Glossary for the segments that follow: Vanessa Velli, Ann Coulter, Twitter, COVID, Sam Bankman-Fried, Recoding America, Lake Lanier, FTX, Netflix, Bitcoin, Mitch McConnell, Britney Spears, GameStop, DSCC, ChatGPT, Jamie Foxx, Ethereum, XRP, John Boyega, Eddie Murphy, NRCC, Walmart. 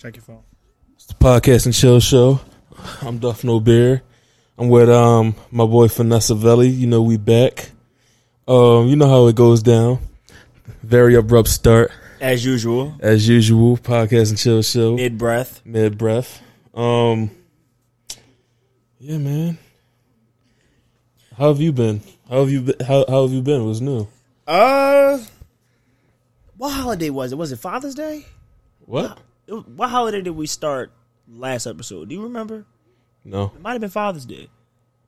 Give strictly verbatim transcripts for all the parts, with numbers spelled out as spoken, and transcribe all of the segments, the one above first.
Check your phone. It's the Podcast and Chill Show. I'm Duff No Bear. I'm with um my boy Vanessa Velli. You know we back. Um, you know how it goes down. Very abrupt start. As usual. As usual. Podcast and Chill Show. Mid breath. Mid breath. Um Yeah, man. How have you been? How have you been? How, how have you been? What's new? Uh, what holiday was it? Was it Father's Day? What? What, what holiday did we start last episode? Do you remember? No. It might have been Father's Day.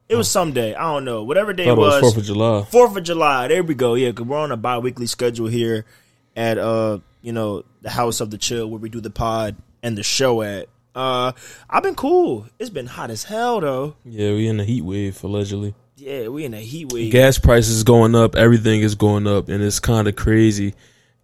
It was some day. I don't know. Whatever day it was. It was fourth of July. fourth of July. There we go. Yeah, because we're on a bi-weekly schedule here at, uh, you know, the House of the Chill where we do the pod and the show at. Uh, I've been cool. It's been hot as hell, though. Yeah, we in a heat wave, allegedly. Yeah, we in a heat wave. Gas prices going up. Everything is going up, and it's kind of crazy.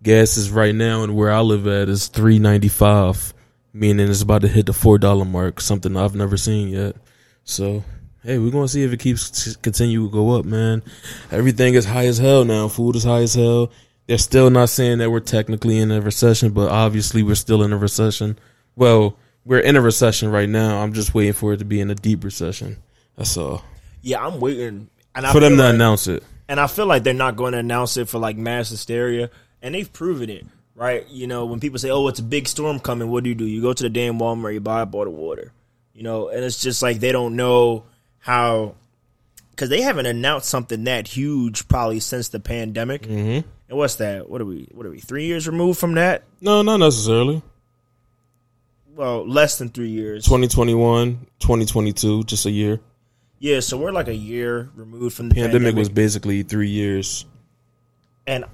Gas is right now, and where I live at is three ninety-five, meaning it's about to hit the four dollar mark, something I've never seen yet. So, hey, we're going to see if it keeps continue to go up, man. Everything is high as hell now. Food is high as hell. They're still not saying that we're technically in a recession, but obviously we're still in a recession. Well, we're in a recession right now. I'm just waiting for it to be in a deep recession. That's all. Yeah, I'm waiting. And I for them to like, announce it. And I feel like they're not going to announce it for, like, mass hysteria. And they've proven it, right? You know, when people say, oh, it's a big storm coming, what do you do? You go to the damn Walmart, you buy a bottle of water. You know, and it's just like they don't know how – because they haven't announced something that huge probably since the pandemic. Mm-hmm. And what's that? What are we, What are we? three years removed from that? No, not necessarily. Well, less than three years. twenty twenty-one, twenty twenty-two, just a year. Yeah, so we're like a year removed from the pandemic. Pandemic was basically three years. And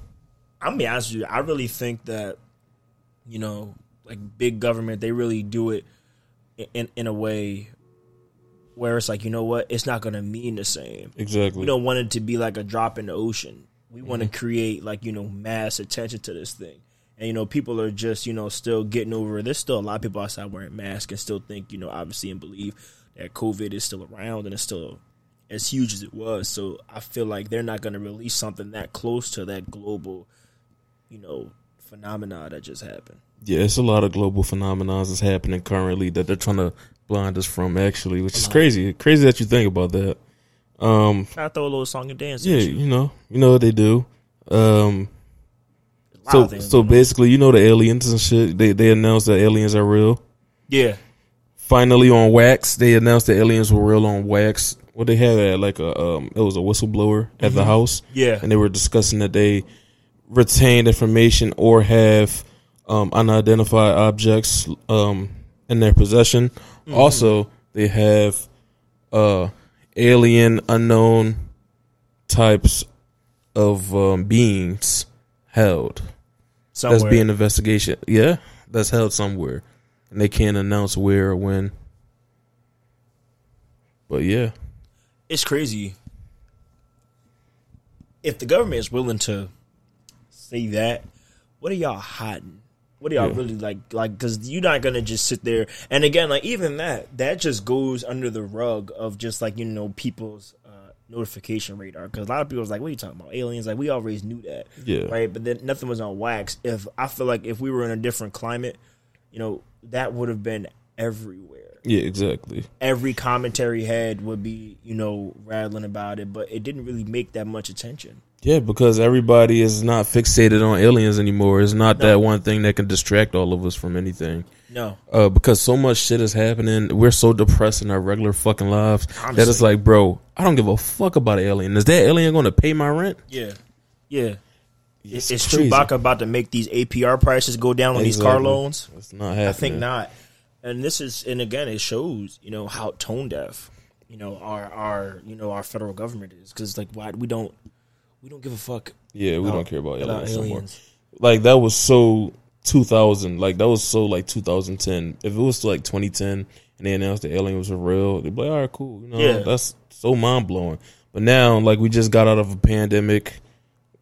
I'm going to be honest with you, I really think that, you know, like big government, they really do it in in a way where it's like, you know what, it's not going to mean the same. Exactly. We don't want it to be like a drop in the ocean. We mm-hmm. want to create like, you know, mass attention to this thing. And, you know, people are just, you know, still getting over it. There's still a lot of people outside wearing masks and still think, you know, obviously and believe that COVID is still around and it's still as huge as it was. So I feel like they're not going to release something that close to that global, you know, phenomena that just happened. Yeah, it's a lot of global phenomena that's happening currently that they're trying to blind us from, actually, which is crazy. Crazy that you think about that. Um, I throw a little song and dance. Yeah, you. you know, you know what they do. Um, so, so basically, you know, the aliens and shit. They they announced that aliens are real. Yeah. Finally on wax, they announced the aliens were real on wax. Well, they had at like a um, it was a whistleblower at mm-hmm. the house. Yeah, and they were discussing that they retained information or have um, unidentified objects um, in their possession. Mm-hmm. Also, they have uh, alien unknown types of um, beings held. Somewhere. That's being investigation. Yeah, that's held somewhere. And they can't announce where or when. But, yeah. It's crazy. If the government is willing to say that, what are y'all hiding? What are y'all yeah. really like? Like, because you're not going to just sit there. And, again, like, even that, that just goes under the rug of just, like, you know, people's uh, notification radar. Because a lot of people was like, what are you talking about? Aliens? Like, we always knew that. Yeah. Right? But then nothing was on wax. If I feel like if we were in a different climate, you know, that would have been everywhere. Yeah, exactly. Every commentary head would be, you know, rattling about it, but it didn't really make that much attention. Yeah, because everybody is not fixated on aliens anymore. It's not no. that one thing that can distract all of us from anything. No. Uh, because so much shit is happening. We're so depressed in our regular fucking lives. Honestly. That it's like, bro, I don't give a fuck about an alien. Is that alien going to pay my rent? Yeah. Yeah. It's is crazy. Chewbacca about to make these A P R prices go down on exactly. these car loans? It's not happening. I think not. And this is, and again, it shows, you know, how tone deaf, you know, our our you know our federal government is, because like why we don't we don't give a fuck. Yeah, we about, don't care about aliens, about aliens. Like that was so two thousand, like that was so like two thousand ten. If it was like twenty ten and they announced the alien was real, they'd be like, all right, cool, you know, yeah. that's so mind blowing. But now, like we just got out of a pandemic.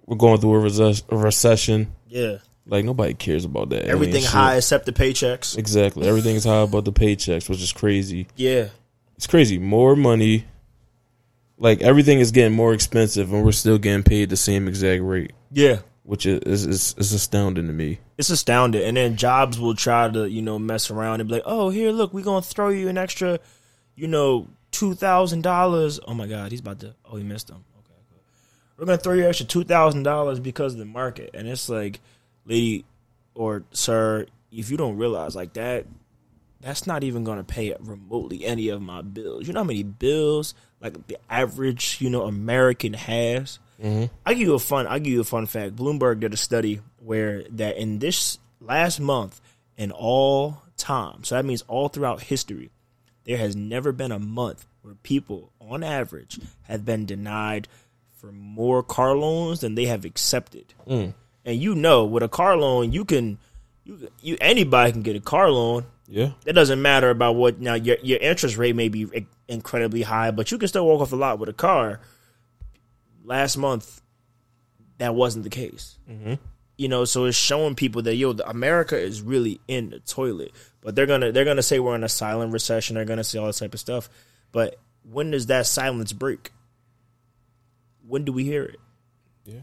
We're going through a, recess- a recession. Yeah. Like, nobody cares about that. Everything high except the paychecks. Exactly. Everything's high about the paychecks, which is crazy. Yeah. It's crazy. More money. Like, everything is getting more expensive, and we're still getting paid the same exact rate. Yeah. which is, is is astounding to me. It's astounding. And then Jobs will try to, you know, mess around and be like, oh, here, look, we're going to throw you an extra, you know, two thousand dollars. Oh, my God, he's about to, oh, he missed him. Okay, cool. We're going to throw you an extra two thousand dollars because of the market. And it's like, lady or sir, if you don't realize like that, that's not even going to pay remotely any of my bills. You know how many bills like the average, you know, American has? Mm-hmm. I give you a fun. I give you a fun fact. Bloomberg did a study where that in this last month in all time, so that means all throughout history, there has never been a month where people, on average, have been denied for more car loans than they have accepted. Mm. And you know, with a car loan, you can, you you anybody can get a car loan. Yeah, it doesn't matter about what now your your interest rate may be incredibly high, but you can still walk off the lot with a car. Last month, that wasn't the case. Mm-hmm. You know, so it's showing people that yo, America is really in the toilet. But they're gonna they're gonna say we're in a silent recession. They're gonna say all this type of stuff. But when does that silence break? When do we hear it? Yeah.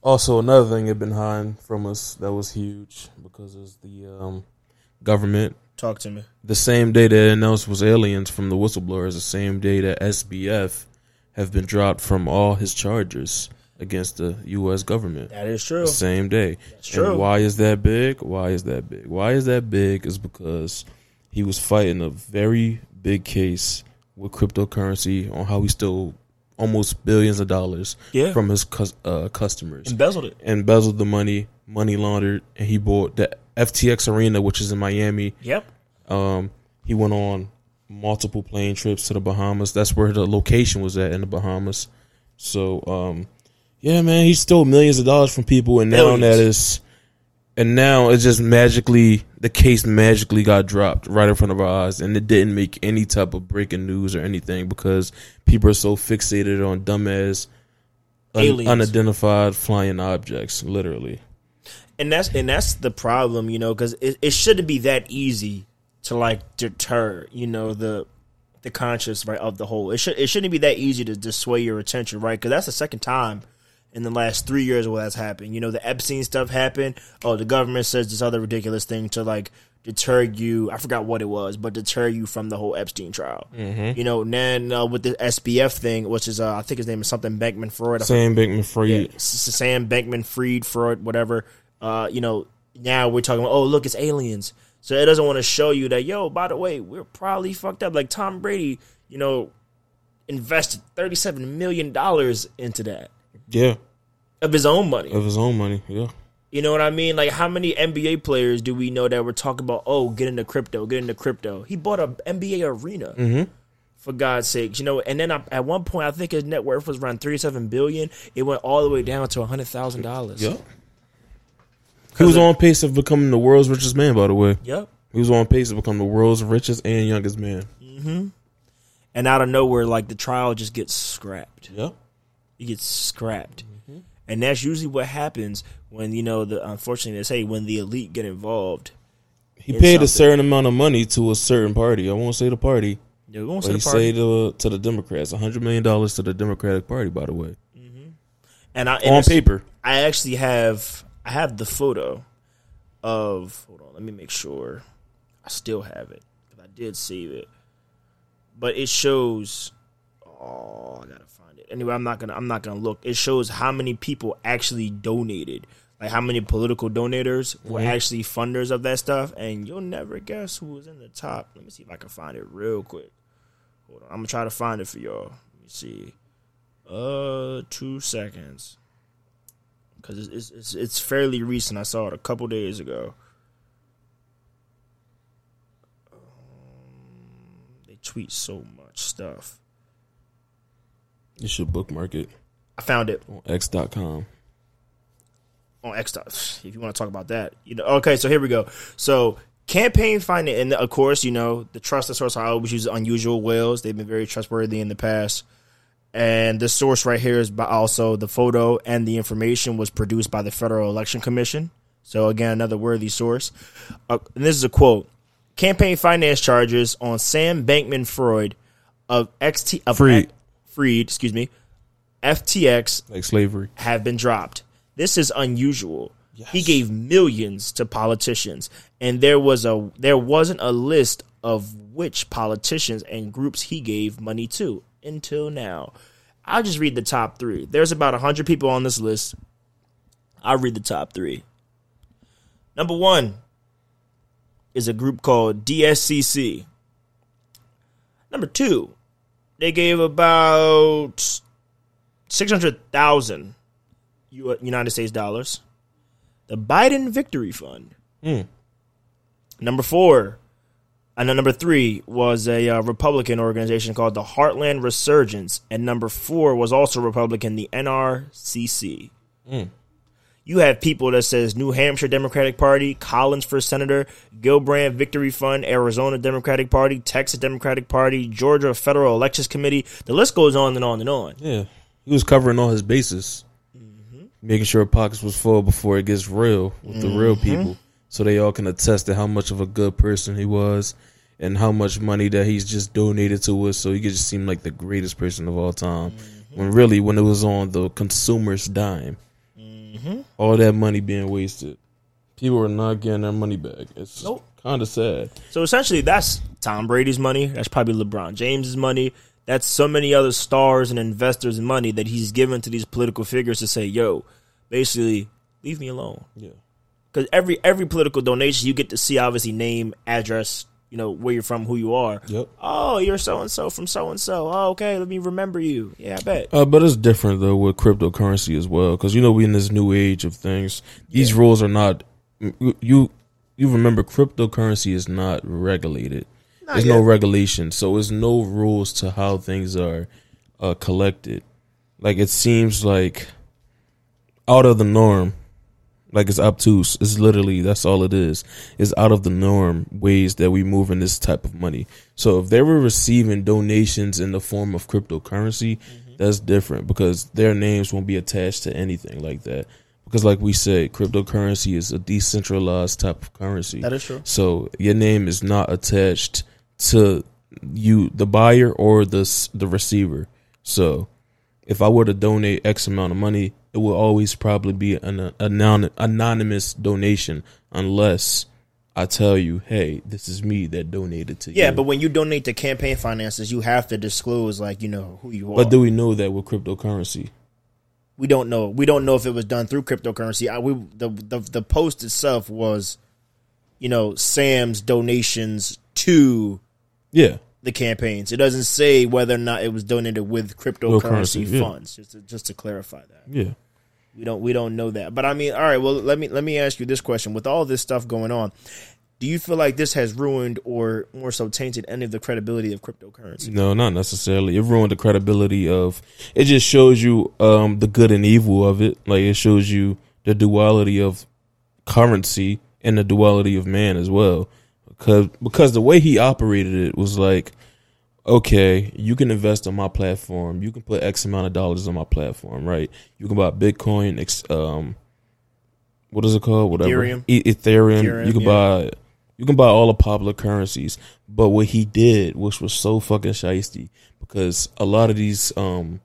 Also, another thing that been hiding from us that was huge because it's the um, government. Talk to me. The same day that announced was aliens from the whistleblowers. The same day that S B F. Have been dropped from all his charges against the U S government. That is true. The same day. That's true. And why is that big? Why is that big? Why is that big is because he was fighting a very big case with cryptocurrency on how he stole almost billions of dollars yeah. from his uh, customers. Embezzled it. Embezzled the money, money laundered, and he bought the F T X arena, which is in Miami. Yep. Um, he went on multiple plane trips to the Bahamas. That's where the location was at, in the Bahamas. So, um, yeah, man, he stole millions of dollars from people, and millions. now that is, and now it's just magically the case magically got dropped right in front of our eyes, and it didn't make any type of breaking news or anything because people are so fixated on dumbass un- unidentified flying objects, literally. And that's and that's the problem, you know, because it, it shouldn't be that easy to like deter, you know, the the conscious right of the whole. It should it shouldn't be that easy to just sway your attention, right? Because that's the second time in the last three years where that's happened. You know, the Epstein stuff happened. Oh, the government says this other ridiculous thing to like deter you. I forgot what it was, but deter you from the whole Epstein trial. Mm-hmm. You know, and then uh, with the S B F thing, which is uh, I think his name is something Bankman-Fried. Sam Bankman-Fried. Yeah, Sam Bankman-Fried, Freud, whatever. Uh, you know, now we're talking about, oh, look, it's aliens. So it doesn't want to show you that, yo, by the way, we're probably fucked up. Like Tom Brady, you know, invested thirty-seven million dollars into that. Yeah. Of his own money. Of his own money, yeah. You know what I mean? Like how many N B A players do we know that we're talking about, oh, get into crypto, get into crypto. He bought an N B A arena, mm-hmm. for God's sakes. You know, and then I, at one point, I think his net worth was around thirty-seven billion dollars. It went all the way down to one hundred thousand dollars. Yeah. He was on pace of becoming the world's richest man, by the way. Yep. He was on pace to become the world's richest and youngest man. Mm-hmm. And out of nowhere, like, the trial just gets scrapped. Yep. It gets scrapped. Mm-hmm. And that's usually what happens when, you know, the unfortunately, they say when the elite get involved. He paid something. A certain amount of money to a certain party. I won't say the party. Yeah, we won't say the party. He said to, to the Democrats. one hundred million dollars to the Democratic Party, by the way. Mm-hmm. And I, and on paper. I actually have... I have the photo of, hold on, let me make sure I still have it, because I did save it, but it shows, oh, I gotta find it. Anyway, I'm not gonna, I'm not gonna look. It shows how many people actually donated, like how many political donors were mm-hmm. actually funders of that stuff, and you'll never guess who was in the top. Let me see if I can find it real quick. Hold on, I'm gonna try to find it for y'all. Let me see. Uh, two seconds. Because it's, it's it's fairly recent. I saw it a couple days ago. Um, they tweet so much stuff. You should bookmark it. I found it. On X dot com. On X. If you want to talk about that. you know. Okay, so here we go. So, campaign funding. And, of course, you know, the trusted source I always use is Unusual Whales. They've been very trustworthy in the past. And the source right here is by also the photo and the information was produced by the Federal Election Commission. So, again, another worthy source. Uh, and this is a quote. Campaign finance charges on Sam Bankman-Fried of X T of Fried. Fried, excuse me, F T X like slavery have been dropped. This is unusual. Yes. He gave millions to politicians, and there was a there wasn't a list of which politicians and groups he gave money to until now. I'll just read the top three. There's about one hundred people on this list. I'll read the top three. Number one is a group called D S C C. Number two, they gave about six hundred thousand United States dollars. The Biden Victory Fund. Mm. Number four, and then number three was a uh, Republican organization called the Heartland Resurgence. And number four was also Republican, the N R C C. Mm. You have people that says New Hampshire Democratic Party, Collins for Senator, Gillibrand Victory Fund, Arizona Democratic Party, Texas Democratic Party, Georgia Federal Elections Committee. The list goes on and on and on. Yeah, he was covering all his bases, mm-hmm. making sure pockets was full before it gets real with mm-hmm. the real people, so they all can attest to how much of a good person he was and how much money that he's just donated to us. So he just seemed like the greatest person of all time, mm-hmm. when really when it was on the consumer's dime. Mm-hmm. All that money being wasted. People are not getting their money back. It's nope. kind of sad. So essentially that's Tom Brady's money. That's probably LeBron James's money. That's so many other stars and investors' money that he's given to these political figures to say, yo, basically leave me alone. Yeah. Because every every political donation you get to see, obviously, name, address, you know, where you're from, who you are. Yep. Oh, you're so-and-so from so-and-so. Oh, okay, let me remember you. Yeah, I bet. Uh, but it's different, though, with cryptocurrency as well. Because, you know, we're in this new age of things. These yeah. rules are not – you you remember cryptocurrency is not regulated. Not There's yet. no regulation. So there's no rules to how things are uh, collected. Like, it seems like out of the norm. Like, it's obtuse. It's literally, that's all it is. It's out of the norm ways that we move in this type of money. So if they were receiving donations in the form of cryptocurrency, mm-hmm. that's different because their names won't be attached to anything like that. Because like we said, cryptocurrency is a decentralized type of currency. That is true. So your name is not attached to you, the buyer or the, the receiver. So if I were to donate X amount of money, it will always probably be an anonymous donation unless I tell you, hey, this is me that donated to yeah, you. Yeah, but when you donate to campaign finances, you have to disclose, like, you know, who you but are. But do we know that with cryptocurrency? We don't know. We don't know if it was done through cryptocurrency. I, we the, the the post itself was, you know, Sam's donations to yeah. the campaigns. It doesn't say whether or not it was donated with cryptocurrency yeah. funds. Just to, just to clarify that. Yeah. We don't we don't know that. But I mean, all right, well, let me let me ask you this question. With all this stuff going on, do you feel like this has ruined or more so tainted any of the credibility of cryptocurrency? No, not necessarily. It ruined the credibility of it just shows you um, the good and evil of it. Like it shows you the duality of currency and the duality of man as well. Because, because the way he operated it was like, okay, you can invest on my platform. You can put X amount of dollars on my platform, right? You can buy Bitcoin, um, what is it called? Whatever. Ethereum. E- Ethereum. Ethereum. You can yeah. buy you can buy all the popular currencies. But what he did, which was so fucking shiesty, because a lot of these um,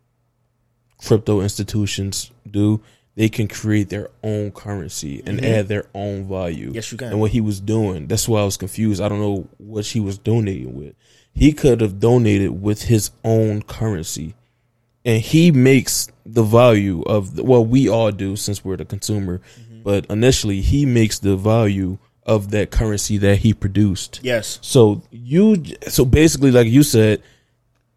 crypto institutions do, they can create their own currency and mm-hmm. add their own value. Yes, you can. And what he was doing, that's why I was confused. I don't know what he was donating with. He could have donated with his own currency. And he makes the value of, the, well, we all do since we're the consumer. Mm-hmm. But initially, he makes the value of that currency that he produced. Yes. So you, so basically, like you said,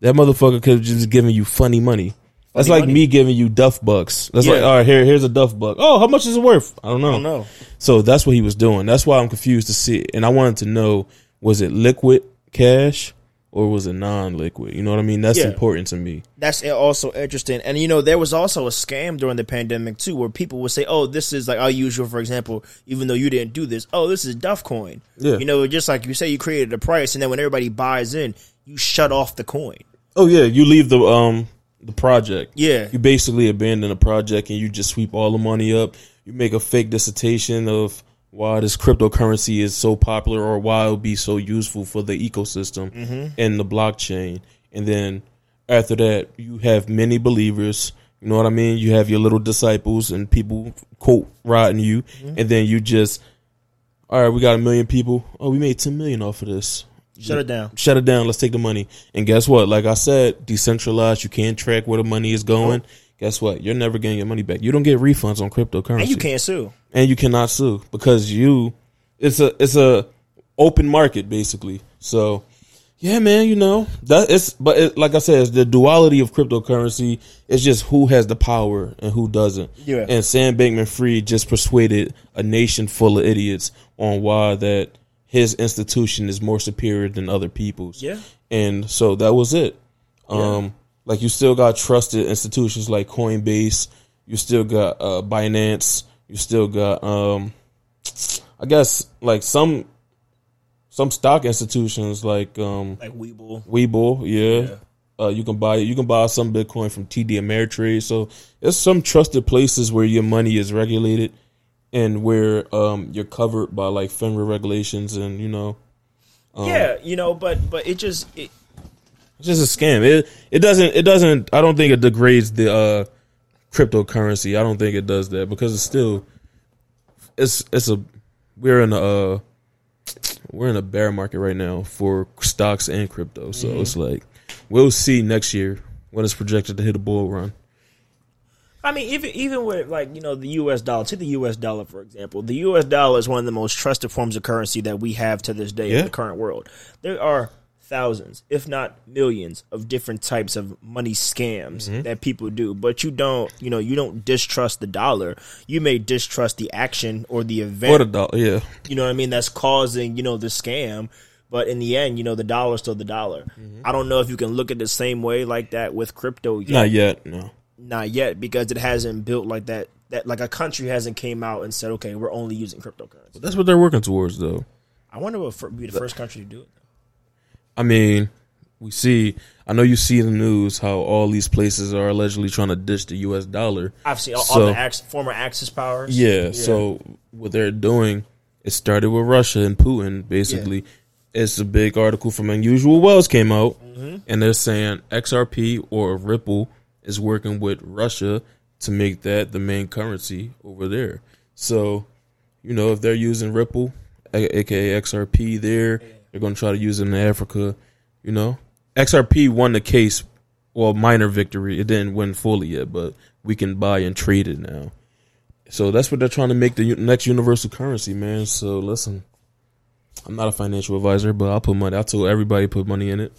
that motherfucker could have just given you funny money. That's Any like money? me giving you duff bucks. That's yeah. like, all right, here, here's a duff buck. Oh, how much is it worth? I don't know. I don't know. So that's what he was doing. That's why I'm confused to see it. And I wanted to know, was it liquid cash or was it non-liquid? You know what I mean? That's yeah. important to me. That's also interesting. And, you know, there was also a scam during the pandemic, too, where people would say, oh, this is like our usual, for example, even though you didn't do this. Oh, this is duff coin. Yeah. You know, just like you say, you created a price. And then when everybody buys in, you shut off the coin. Oh, yeah. You leave the... um. The project. Yeah. You basically abandon a project and you just sweep all the money up. You make a fake dissertation of why this cryptocurrency is so popular or why it would be so useful for the ecosystem mm-hmm. and the blockchain. And then after that, you have many believers You know what I mean? You have your little disciples and people, quote, riding you. Mm-hmm. And then you just, all right, we got a million people. Oh, we made ten million off of this. Shut yeah. it down. Shut it down. Let's take the money. And guess what? Like I said, decentralized. You can't track where the money is going. Oh. Guess what? You're never getting your money back. You don't get refunds on cryptocurrency. And you can't sue. And you cannot sue because you, it's a, it's a open market basically. So yeah, man, you know, that it's, but it, like I said, it's the duality of cryptocurrency. It's just who has the power and who doesn't. Yeah. And Sam Bankman-Fried just persuaded a nation full of idiots on why that his institution is more superior than other people's. Yeah. And so that was it. Yeah. Um, like you still got trusted institutions like Coinbase. You still got uh, Binance. You still got, um, I guess, like some. Some stock institutions like um, like Webull, Webull, yeah. yeah. Uh, you can buy you can buy some Bitcoin from T D Ameritrade. So there's some trusted places where your money is regulated and where um, you're covered by like FINRA regulations and you know. Um, yeah, you know, but but it just it, it's just a scam. It it doesn't it doesn't. I don't think it degrades the uh, cryptocurrency. I don't think it does that because it's still it's it's a we're in a. Uh, We're in a bear market right now for stocks and crypto. So mm-hmm. it's like, we'll see next year when it's projected to hit a bull run. I mean, even, even with like, you know, the U S dollar, to the U S dollar, for example, the U S dollar is one of the most trusted forms of currency that we have to this day yeah. in the current world. There are thousands, if not millions, of different types of money scams mm-hmm. that people do. But you don't, you know, you don't distrust the dollar. You may distrust the action or the event. Or the dollar, yeah. You know what I mean? That's causing, you know, the scam. But in the end, you know, the dollar is still the dollar. Mm-hmm. I don't know if you can look at the same way like that with crypto yet. Not yet, no. Not yet, because it hasn't built like that. That like a country hasn't came out and said, okay, we're only using cryptocurrency. But that's what they're working towards, though. I wonder what would be the first country to do it. I mean, we see, I know you see in the news how all these places are allegedly trying to ditch the U S dollar. I've seen all, so, all the ax, former Axis powers. Yeah, yeah, so what they're doing, it started with Russia and Putin, basically. Yeah. It's a big article from Unusual Whales came out, mm-hmm. and they're saying X R P or Ripple is working with Russia to make that the main currency over there. So, you know, if they're using Ripple, a k a. X R P there, yeah. They're going to try to use it in Africa, you know. X R P won the case, well, minor victory. It didn't win fully yet, but we can buy and trade it now. So that's what they're trying to make the next universal currency, man. So listen, I'm not a financial advisor, but I'll put money. I told everybody put money in it.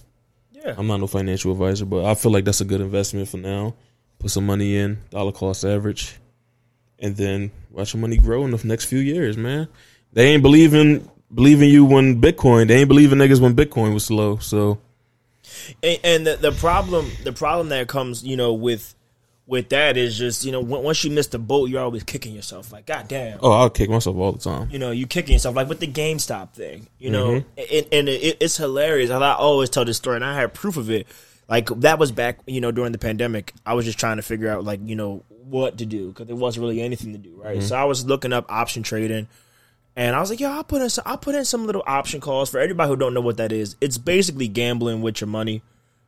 Yeah, I'm not no financial advisor, but I feel like that's a good investment for now. Put some money in, dollar cost average, and then watch your money grow in the next few years, man. They ain't believing. Believing you when Bitcoin, they ain't believing niggas when Bitcoin was slow. So, and, and the, the problem, the problem that comes, you know, with with that is just, you know, once you miss the boat, you're always kicking yourself. Like, goddamn. Oh, I'll kick myself all the time. You know, you kicking yourself like with the GameStop thing. You know, mm-hmm. and, and it, it's hilarious. I always tell this story, and I have proof of it. Like that was back, you know, during the pandemic. I was just trying to figure out, like, you know, what to do because there wasn't really anything to do, right? Mm-hmm. So I was looking up option trading. And I was like, yo, I'll put in some, I'll put in some little option calls. For everybody who don't know what that is, it's basically gambling with your money,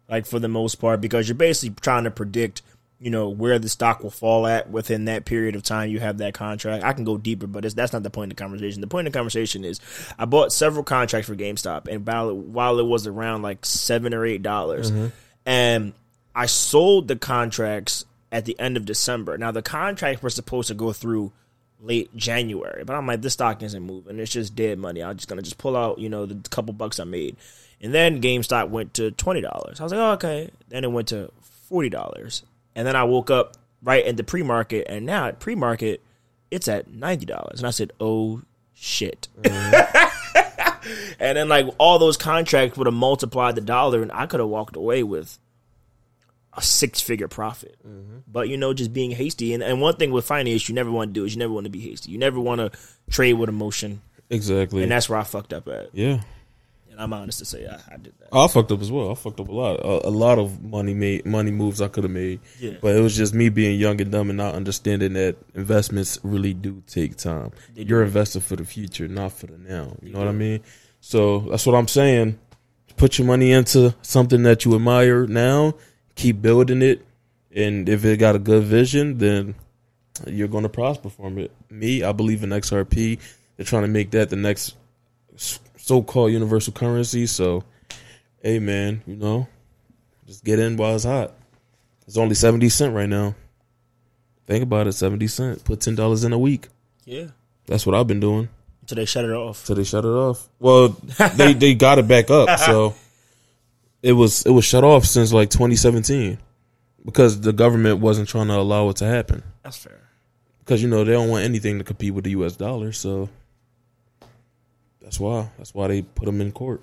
like for the most part, because you're basically trying to predict, you know, where the stock will fall at within that period of time you have that contract. I can go deeper, but it's, that's not the point of the conversation. The point of the conversation is I bought several contracts for GameStop, and while, while it was around like seven or eight dollars, mm-hmm. and I sold the contracts at the end of December. Now, the contracts were supposed to go through late January, but I'm like, this stock isn't moving. It's just dead money. I'm just gonna just pull out, you know, the couple bucks I made. And then GameStop went to twenty dollars. I was like, oh, okay. Then it went to forty dollars. And then I woke up right in the pre-market, and now at pre-market, it's at ninety dollars. And I said, oh shit. Mm-hmm. And then like all those contracts would have multiplied the dollar, and I could have walked away with a six-figure profit. Mm-hmm. But, you know, just being hasty. And, and one thing with finance you never want to do is you never want to be hasty. You never want to trade with emotion. Exactly. And that's where I fucked up at. Yeah. And I'm honest to say I, I did that. I fucked up as well. I fucked up a lot. A, a lot of money made money moves I could have made. Yeah. But it was just me being young and dumb and not understanding that investments really do take time. Do. You're invested for the future, not for the now. You know yeah. what I mean? So that's what I'm saying. Put your money into something that you admire now. Keep building it And if it got a good vision, then you're going to prosper from it. Me, I believe in X R P. They're trying to make that the next so-called universal currency. So, hey, man, you know, just get in while it's hot. It's only seventy cents right now. Think about it, seventy cents. Put ten dollars in a week. Yeah. That's what I've been doing. Until they shut it off. Until they shut it off. Well, they, they got it back up. So it was it was shut off since like twenty seventeen because the government wasn't trying to allow it to happen. That's fair. Because, you know, they don't want anything to compete with the U S dollar. So that's why. That's why they put them in court.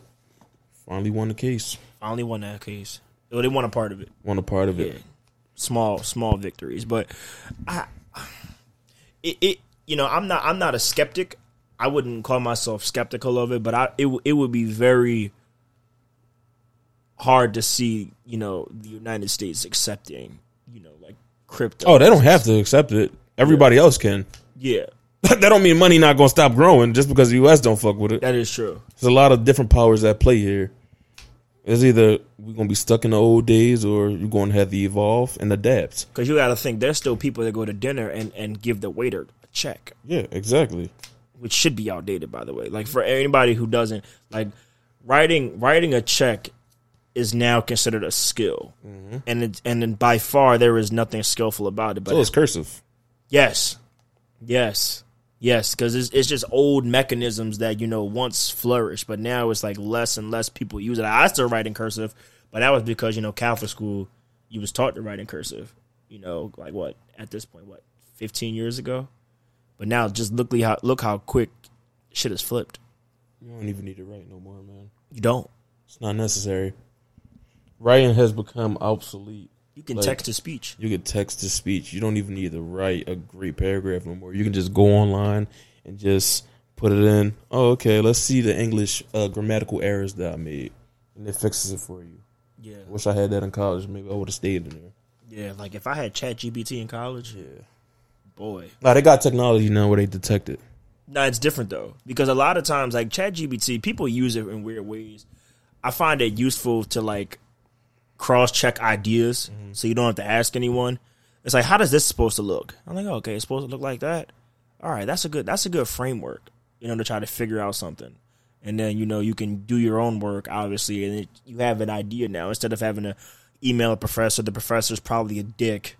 Finally won the case. Finally won that case. Well, they won a part of it. Won a part of it. Yeah. Small, small victories. But I, it, it, you know, I'm not, I'm not a skeptic. I wouldn't call myself skeptical of it, but I, it, it would be very hard to see, you know, the United States accepting, you know, like crypto. Oh, they don't have to accept it. Everybody yeah. else can. Yeah. That don't mean money not going to stop growing just because the U S don't fuck with it. That is true. There's a lot of different powers at play here. It's either we're going to be stuck in the old days or you're going to have to evolve and adapt. Because you got to think there's still people that go to dinner and, and give the waiter a check. Yeah, exactly. Which should be outdated, by the way. Like, for anybody who doesn't, like, writing writing a check is now considered a skill. Mm-hmm. And it, and then by far there is nothing skillful about it. But so it's cursive. Yes. Yes. Yes, because it's, it's just old mechanisms that, you know, once flourished, but now it's like less and less people use it. I still write in cursive, but that was because, you know, Catholic school, you was taught to write in cursive, you know, like what, at this point, what, fifteen years ago? But now just look how look how quick shit has flipped. You don't even need to write no more, man. You don't. It's not necessary. Writing has become obsolete. You can like, text to speech. You can text to speech. You don't even need to write a great paragraph no more. You can just go online and just put it in. Oh, okay, let's see the English uh, grammatical errors that I made. And it fixes it for you. Yeah. I wish I had that in college. Maybe I would have stayed in there. Yeah, like if I had ChatGPT in college. Yeah. Boy. Nah, they got technology now where they detect it. Nah, it's different, though. Because a lot of times, like, ChatGPT, people use it in weird ways. I find it useful to, like, cross-check ideas, mm-hmm. so you don't have to ask anyone. It's like, how does this supposed to look? I'm like, oh, okay, it's supposed to look like that. All right, that's a good that's a good framework, you know, to try to figure out something. And then, you know, you can do your own work, obviously, and it, you have an idea now. Instead of having to email a professor, the professor's probably a dick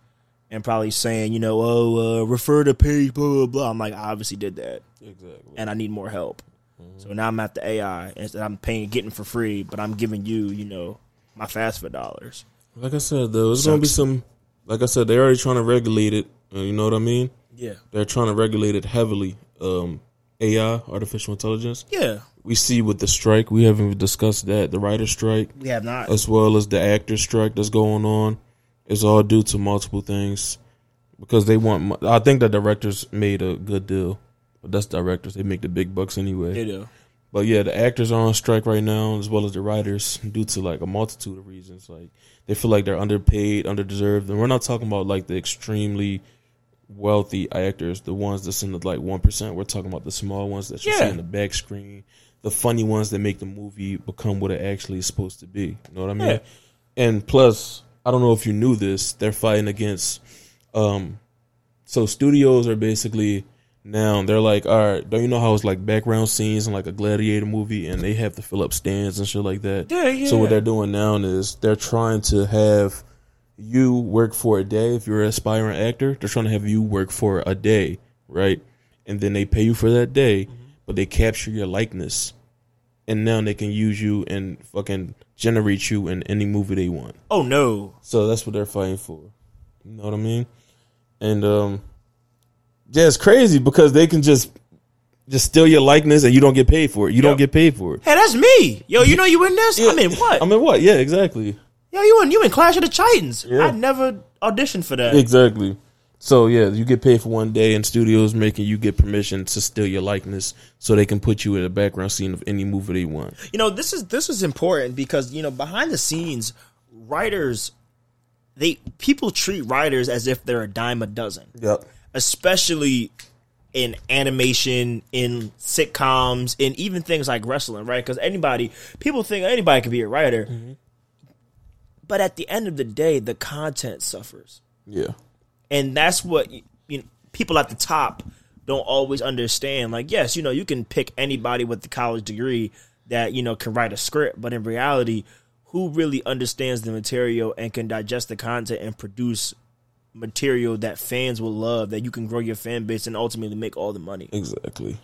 and probably saying, you know, oh, uh, refer to page, blah, blah, blah. I'm like, I obviously did that. Exactly. And I need more help. Mm-hmm. So now I'm at the A I, and I'm paying, getting for free, but I'm giving you, you know, my FAFSA dollars. Like I said, though, it's going to be some, like I said, they're already trying to regulate it. Uh, you know what I mean? Yeah. They're trying to regulate it heavily. Um, A I, artificial intelligence. Yeah. We see with the strike, we haven't discussed that. The writer's strike. We have not. As well as the actor's strike that's going on. It's all due to multiple things. Because they want, I think the directors made a good deal. But that's directors. They make the big bucks anyway. They do. But, yeah, the actors are on strike right now as well as the writers due to, like, a multitude of reasons. Like, they feel like they're underpaid, underdeserved. And we're not talking about, like, the extremely wealthy actors, the ones that's in the, like, one percent. We're talking about the small ones that you yeah. see in the back screen, the funny ones that make the movie become what it actually is supposed to be. You know what I mean? Yeah. And, plus, I don't know if you knew this, they're fighting against um, – so studios are basically – now they're like, all right, don't you know how it's like background scenes in like a Gladiator movie and they have to fill up stands and shit like that? Yeah, yeah. So what they're doing now is they're trying to have you work for a day. If you're an aspiring actor, they're trying to have you work for a day, right? And then they pay you for that day, mm-hmm. but they capture your likeness. And now they can use you and fucking generate you in any movie they want. Oh, no. So that's what they're fighting for. You know what I mean? And, um... yeah, it's crazy because they can just just steal your likeness and you don't get paid for it. You Yo. don't get paid for it. Hey, that's me. Yo, you know you in this? Yeah. I'm in what? I'm in what? Yeah, exactly. Yo, you in, you in Clash of the Titans. Yeah. I never auditioned for that. Exactly. So, yeah, you get paid for one day and studios making you get permission to steal your likeness so they can put you in a background scene of any movie they want. You know, this is this is important because, you know, behind the scenes, writers, they people treat writers as if they're a dime a dozen. Yep. Especially in animation, in sitcoms, and even things like wrestling, right? Because anybody, people think anybody can be a writer. Mm-hmm. But at the end of the day, the content suffers. Yeah. And that's what you know, people at the top don't always understand. Like, yes, you know, you can pick anybody with a college degree that, you know, can write a script. But in reality, who really understands the material and can digest the content and produce material that fans will love, that you can grow your fan base and ultimately make all the money? Exactly.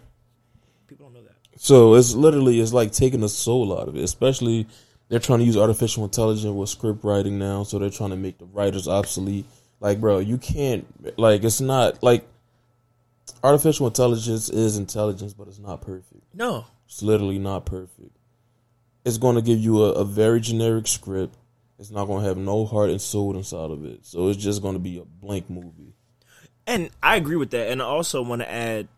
People don't know that. So it's literally, it's like taking the soul out of it, especially they're trying to use artificial intelligence with script writing now. So they're trying to make the writers obsolete. Like, bro, you can't, like, it's not, like, artificial intelligence is intelligence, but it's not perfect. No. It's literally not perfect. It's going to give you a, a very generic script. It's not going to have no heart and soul inside of it. So it's just going to be a blank movie. And I agree with that. And I also want to add,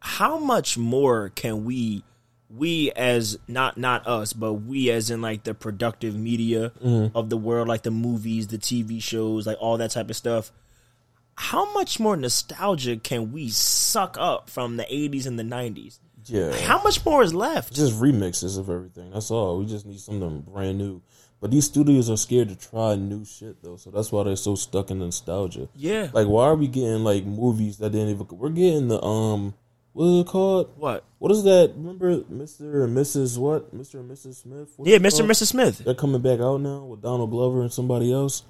how much more can we, we as, not not us, but we as in like the productive media mm-hmm. of the world, like the movies, the T V shows, like all that type of stuff. How much more nostalgia can we suck up from the eighties and the nineties? Yeah. How much more is left? Just remixes of everything. That's all. We just need something brand new. But these studios are scared to try new shit, though. So that's why they're so stuck in nostalgia. Yeah. Like, why are we getting, like, movies that didn't even... We're getting the, um... What is it called? What? What is that? Remember Mister and Missus what? Mister and Missus Smith? What's yeah, Mister and Missus Smith. They're coming back out now with Donald Glover and somebody else.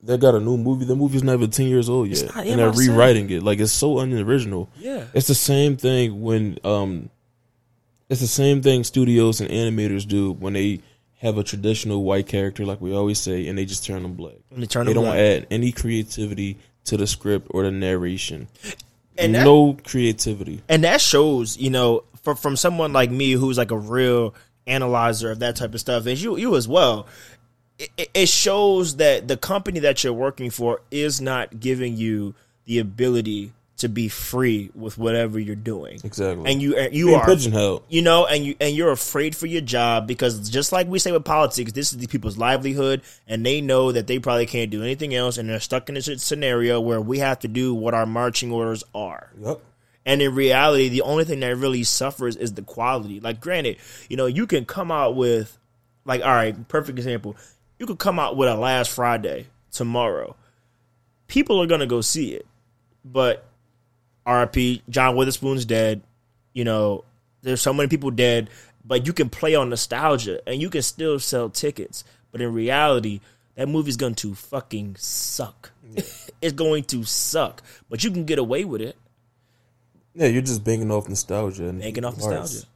They got a new movie. The movie's not even ten years old yet, not, yeah, and they're rewriting it. Like, it's so unoriginal. Yeah, it's the same thing when um, it's the same thing studios and animators do when they have a traditional white character, like we always say, and they just turn them black. And they turn them they black. They don't add any creativity to the script or the narration. And that, no creativity, and that shows. You know, for, from someone like me who's like a real analyzer of that type of stuff, and you you as well. It shows that the company that you're working for is not giving you the ability to be free with whatever you're doing. Exactly. And you and you Being are pigeonholed. You know, and you and you're afraid for your job because just like we say with politics, this is the people's livelihood, and they know that they probably can't do anything else, and they're stuck in this scenario where we have to do what our marching orders are. Yep. And in reality, the only thing that really suffers is the quality. Like, granted, you know, you can come out with, like, all right, perfect example. You could come out with a Last Friday tomorrow. People are going to go see it. But R I P, John Witherspoon's dead. You know, there's so many people dead. But you can play on nostalgia, and you can still sell tickets. But in reality, that movie's going to fucking suck. Yeah. It's going to suck. But you can get away with it. Yeah, you're just banking off nostalgia. And banking off nostalgia. Hearts.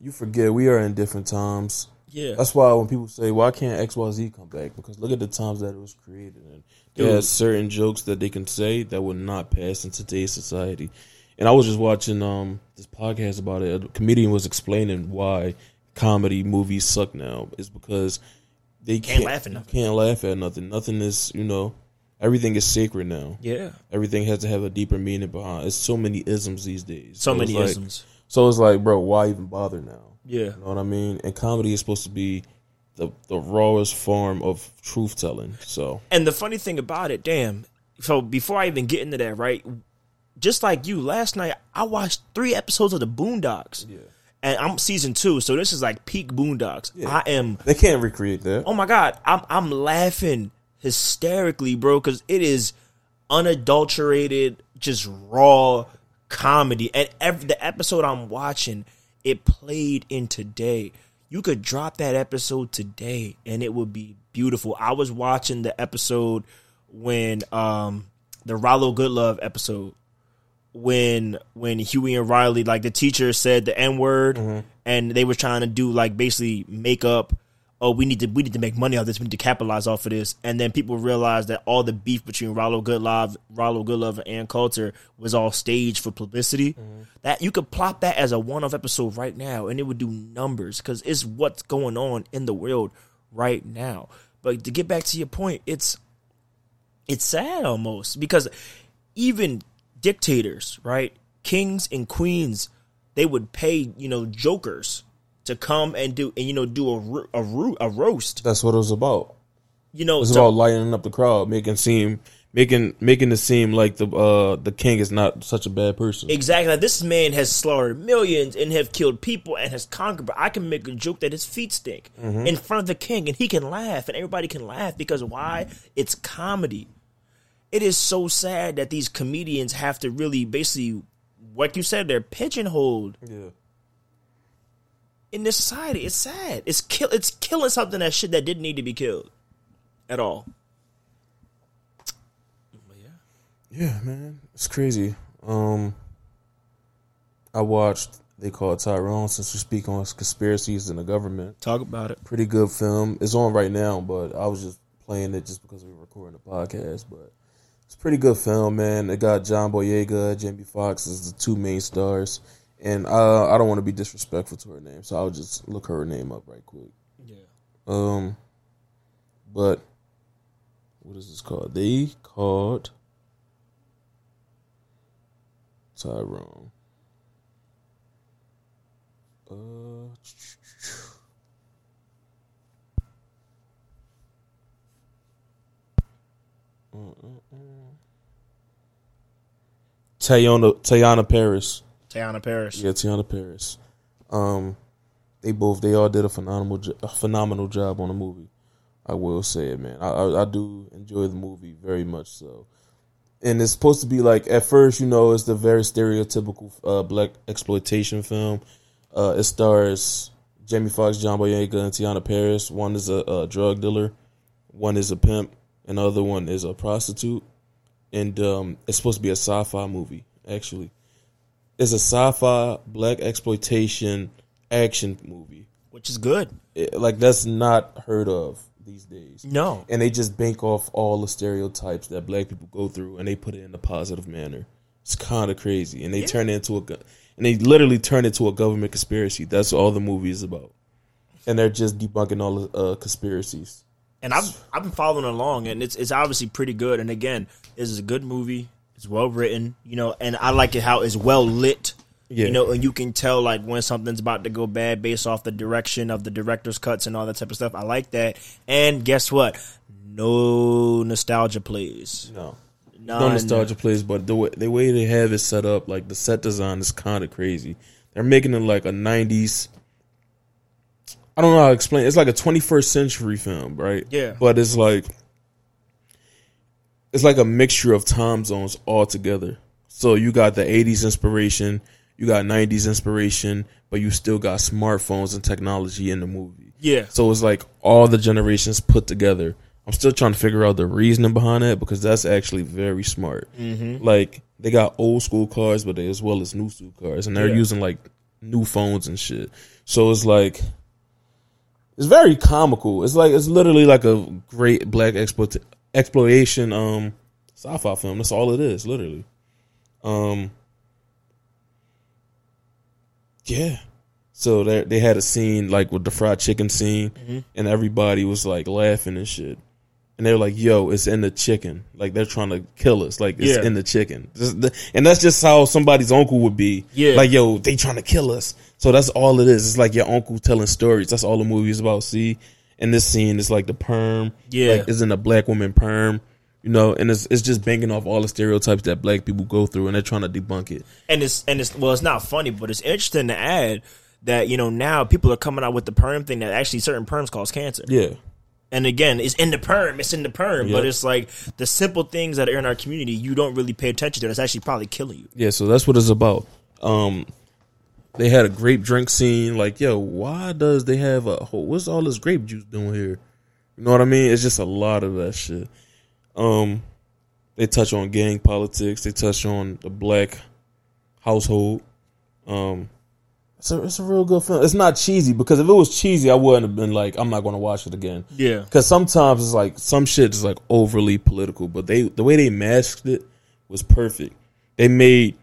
You forget we are in different times. Yeah. That's why when people say, why can't X Y Z come back? Because look at the times that it was created in. There Dude. are certain jokes that they can say that would not pass in today's society. And I was just watching um this podcast about it. A comedian was explaining why comedy movies suck now. It's because they can't, can't laugh at nothing. Can't laugh at nothing. Nothing is, you know, everything is sacred now. Yeah. Everything has to have a deeper meaning behind. It's so many isms these days. So, so many like, isms. So it's like, bro, why even bother now? Yeah. You know what I mean? And comedy is supposed to be the, the rawest form of truth telling. So, and the funny thing about it, damn. So before I even get into that, right? Just like you, last night I watched three episodes of The Boondocks. Yeah. And I'm season two, so this is like peak Boondocks. Yeah. I am. They can't recreate that. Oh my God. I'm I'm laughing hysterically, bro, because it is unadulterated, just raw comedy. And every the episode I'm watching, it played in today. You could drop that episode today and it would be beautiful. I was watching the episode when um, the Rollo Goodlove episode when when Huey and Riley, like the teacher said the N-word mm-hmm. and they were trying to do like basically make up, oh, we need to we need to make money off this, we need to capitalize off of this. And then people realized that all the beef between Rollo Goodlove, Rollo Goodlove and Ann Coulter was all staged for publicity. Mm-hmm. That you could plop that as a one-off episode right now, and it would do numbers because it's what's going on in the world right now. But to get back to your point, it's it's sad almost because even dictators, right, kings and queens, they would pay you know jokers to come and do and you know do a a, a roast. That's what it was about. You know, it's about lighting up the crowd, making seem. Making making it seem like the uh, the king is not such a bad person. Exactly. Like, this man has slaughtered millions and have killed people and has conquered. But I can make a joke that his feet stink mm-hmm. in front of the king, and he can laugh, and everybody can laugh because why? It's comedy. It is so sad that these comedians have to really basically, like you said, they're pigeonholed. Yeah. In this society, it's sad. It's kill. It's killing something that shit that didn't need to be killed at all. Yeah, man, it's crazy. Um, I watched They Call It Tyrone, since we speak on conspiracies in the government. Talk about it. Pretty good film. It's on right now, but I was just playing it just because we were recording the podcast. But it's a pretty good film, man. It got John Boyega, Jamie Foxx as the two main stars. And I, I don't want to be disrespectful to her name, so I'll just look her name up right quick. Yeah. Um, but what is this called? They called... Tyrone. Uh, Tiana Tiana Paris. Tiana Paris. Yeah, Tiana Paris. Um, they both they all did a phenomenal jo- a phenomenal job on the movie. I will say it, man. I, I I do enjoy the movie very much so. And it's supposed to be like, at first, you know, it's the very stereotypical uh, black exploitation film. Uh, it stars Jamie Foxx, John Boyega, and Tiana Paris. One is a, a drug dealer, one is a pimp, and the other one is a prostitute. And um, it's supposed to be a sci-fi movie, actually. It's a sci-fi black exploitation action movie. Which is good. It, like, that's not heard of these days. No. And they just bank off all the stereotypes that black people go through and they put it in a positive manner. It's kind of crazy. And they yeah. turn it into a and they literally turn it into a government conspiracy. That's all the movie is about. And they're just debunking all the uh, conspiracies. And I've I've been following along and it's it's obviously pretty good. And again, this is a good movie. It's well written, you know, and I like it how it's well lit. Yeah. You know, and you can tell like when something's about to go bad based off the direction of the director's cuts and all that type of stuff. I like that. And guess what? No nostalgia plays. No, None. no nostalgia plays. But the way, the way they have it set up, like the set design is kind of crazy. They're making it like a nineties. I don't know how to explain it. It's like a twenty-first century film, right? Yeah. But it's like it's like a mixture of time zones all together. So you got the eighties inspiration. You got nineties inspiration, but you still got smartphones and technology in the movie. Yeah. So it's like all the generations put together. I'm still trying to figure out the reasoning behind that because that's actually very smart. Mm-hmm. Like, they got old school cars, but they as well as new school cars. And they're yeah. using, like, new phones and shit. So it's like, it's very comical. It's like, it's literally like a great black exploit- exploitation um, sci-fi film. That's all it is, literally. Um... Yeah. So they they had a scene like with the fried chicken scene mm-hmm. and everybody was like laughing and shit. And they were like, yo, it's in the chicken. Like they're trying to kill us. Like it's yeah. in the chicken. And that's just how somebody's uncle would be. Yeah. Like, yo, they trying to kill us. So that's all it is. It's like your uncle telling stories. That's all the movie is about. See? And this scene is like the perm. Yeah. Like isn't a black woman perm. You know, and it's it's just banking off all the stereotypes that black people go through, and they're trying to debunk it. And it's and it's well, it's not funny, but it's interesting to add that you know now people are coming out with the perm thing that actually certain perms cause cancer. Yeah, and again, it's in the perm, it's in the perm, yep. but it's like the simple things that are in our community you don't really pay attention to. That's actually probably killing you. Yeah, so that's what it's about. Um, they had a grape drink scene. Like, yo, why does they have a whole, what's all this grape juice doing here? You know what I mean? It's just a lot of that shit. Um, they touch on gang politics. They touch on the black household. Um, it's a, it's a real good film. It's not cheesy because if it was cheesy, I wouldn't have been like, I'm not going to watch it again. Yeah. Because sometimes it's like some shit is like overly political, but they the way they masked it was perfect. They made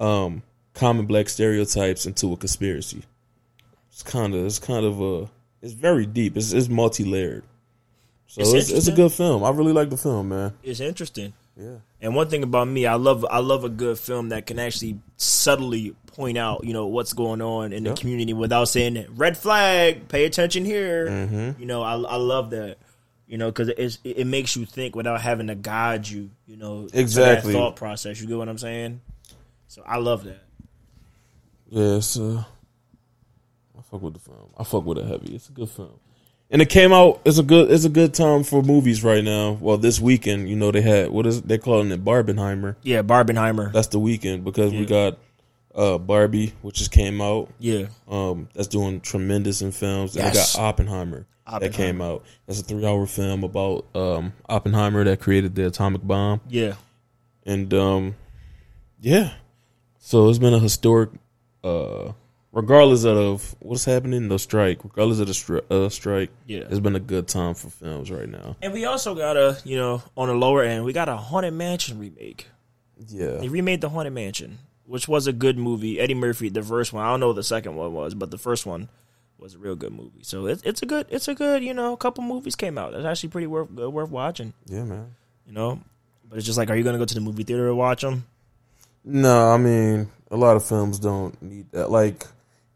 um common black stereotypes into a conspiracy. It's kind of it's kind of a it's very deep. It's it's multi-layered. So it's, it's, it's a good film. I really like the film, man. It's interesting. Yeah. And one thing about me, I love I love a good film that can actually subtly point out, you know, what's going on in yeah. the community without saying red flag, pay attention here. Mm-hmm. You know, I I love that. you know, because it it makes you think without having to guide you, you know, exactly, to that thought process. You get what I'm saying? So I love that. Yeah, so I fuck with the film. I fuck with it heavy. It's a good film, and it came out. It's a good. It's a good time for movies right now. Well, this weekend, you know, they had what is they calling it Barbenheimer? Yeah, Barbenheimer. That's the weekend because yeah. we got uh, Barbie, which just came out. Yeah, um, that's doing tremendous in films. And yes. we got Oppenheimer, Oppenheimer that came out. That's a three-hour film about um, Oppenheimer that created the atomic bomb. Yeah, and um, yeah, so it's been a historic. Uh, regardless of what's happening, the strike, regardless of the stri- uh, strike, yeah, it's been a good time for films right now. And we also got a, you know, on the lower end, we got a Haunted Mansion remake. Yeah, they remade the Haunted Mansion, which was a good movie. Eddie Murphy, the first one, I don't know what the second one was, but the first one was a real good movie. So it's it's a good, it's a good, you know, a couple movies came out. It's actually pretty worth worth watching. Yeah, man. You know, but it's just like, are you gonna go to the movie theater to watch them? No, I mean, a lot of films don't need that. Like,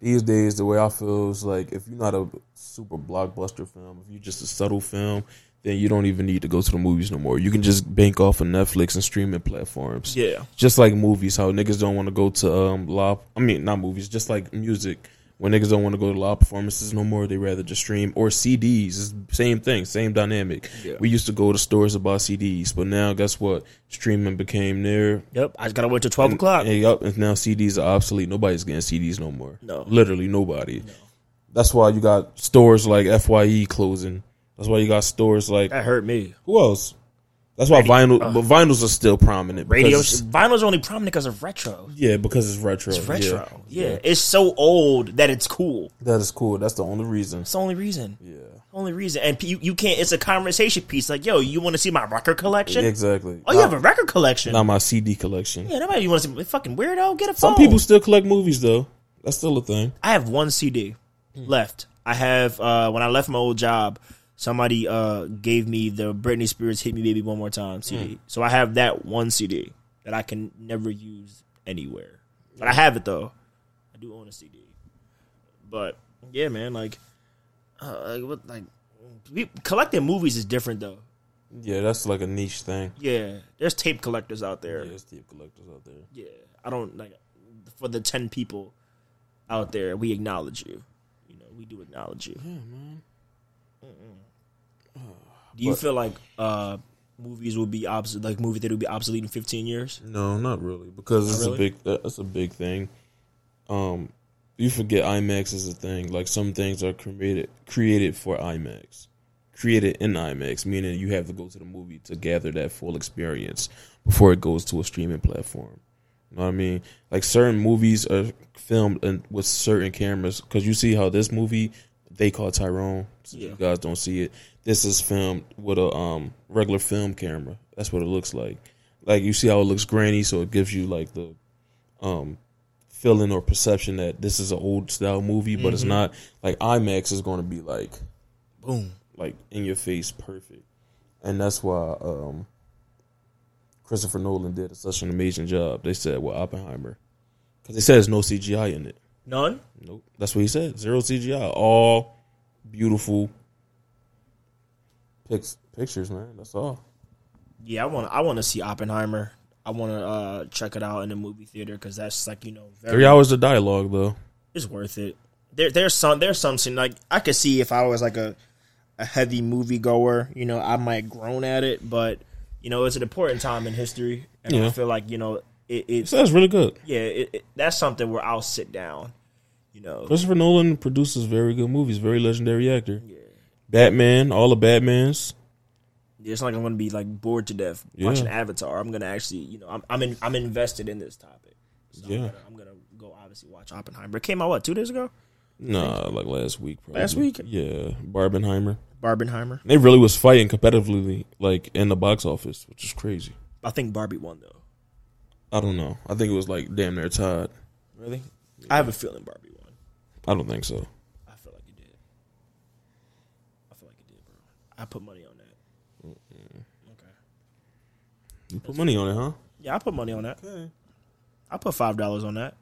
these days, the way I feel is, like, if you're not a super blockbuster film, if you're just a subtle film, then you don't even need to go to the movies no more. You can just bank off of Netflix and streaming platforms. Yeah. Just like movies, how niggas don't want to go to um, live... I mean, not movies, just like music. When niggas don't want to go to live performances no more, they rather just stream. Or C Ds, it's same thing, same dynamic. Yeah. We used to go to stores to buy C Ds, but now guess what? Streaming became there. Yep, I just gotta wait till twelve and, o'clock. And, yep, and now C Ds are obsolete. Nobody's getting C Ds no more. No, literally nobody. No. That's why you got stores like F Y E closing. That's why you got stores like that hurt me. Who else? That's why radio, vinyl, uh, but vinyls are still prominent. Radio, vinyls are only prominent because of retro. Yeah, because it's retro. It's retro. Yeah. Yeah. yeah, it's so old that it's cool. That is cool. That's the only reason. It's the only reason. Yeah, only reason. And you, you can't. It's a conversation piece. Like, yo, you want to see my record collection? Exactly. Oh, not, you have a record collection? Not my C D collection. Yeah, nobody wants to see. Fucking weirdo. Get a phone. Some people still collect movies though. That's still a thing. I have one C D mm. left. I have uh, when I left my old job. Somebody uh, gave me the Britney Spears Hit Me Baby One More Time C D. Mm. So I have that one C D that I can never use anywhere. But I have it, though. I do own a C D. But, yeah, man, like, uh, like, like we, collecting movies is different, though. Yeah, that's like a niche thing. Yeah, there's tape collectors out there. Yeah, there's tape collectors out there. Yeah, I don't, like, for the ten people out there, we acknowledge you. You know, we do acknowledge you. Yeah, man. Mm-mm. Do you but, feel like uh, movies will be obsolete? Like movie theater will be obsolete in fifteen years? No, not really, because not it's really? a big that's a big thing. Um, you forget IMAX is a thing. Like some things are created created for IMAX, created in IMAX, meaning you have to go to the movie to gather that full experience before it goes to a streaming platform. You know what I mean? Like certain movies are filmed in, with certain cameras, because you see how this movie. They Call It Tyrone. So yeah. You guys don't see it. This is filmed with a um, regular film camera. That's what it looks like. Like you see how it looks grainy, so it gives you like the um, feeling or perception that this is an old style movie, but mm-hmm. it's not. Like IMAX is going to be like, boom, like in your face, perfect. And that's why um, Christopher Nolan did such an amazing job. They said with well, Oppenheimer, because they said there's no C G I in it. None? Nope. That's what he said. Zero C G I. All beautiful pics, pictures, man. That's all. Yeah, I want I want to see Oppenheimer. I want to uh, check it out in the movie theater because that's like, you know. Very Three hours of dialogue, though. It's worth it. There, There's some, there's something like I could see if I was like a, a heavy movie goer, you know, I might groan at it. But, you know, it's an important time in history. And yeah. I feel like, you know. It, it sounds really good. Yeah, it, it, that's something where I'll sit down. You know, Christopher Nolan produces very good movies. Very legendary actor. Yeah, Batman, all the Batmans. Yeah, it's not like I'm going to be like bored to death yeah. watching Avatar. I'm going to actually, you know, I'm I'm, in, I'm invested in this topic. So yeah, I'm going to go obviously watch Oppenheimer. It came out what two days ago? Nah, like last week. Probably. Last week? Yeah, Barbenheimer. Barbenheimer. They really was fighting competitively, like in the box office, which is crazy. I think Barbie won though. I don't know. I think it was like damn near tied. Really? Yeah. I have a feeling Barbie won. I don't think so. I feel like it did. I feel like it did, bro. I put money on that. Mm-hmm. Okay. You put That's money cool. on it, huh? Yeah, I put money on that. Okay. I put five dollars on that.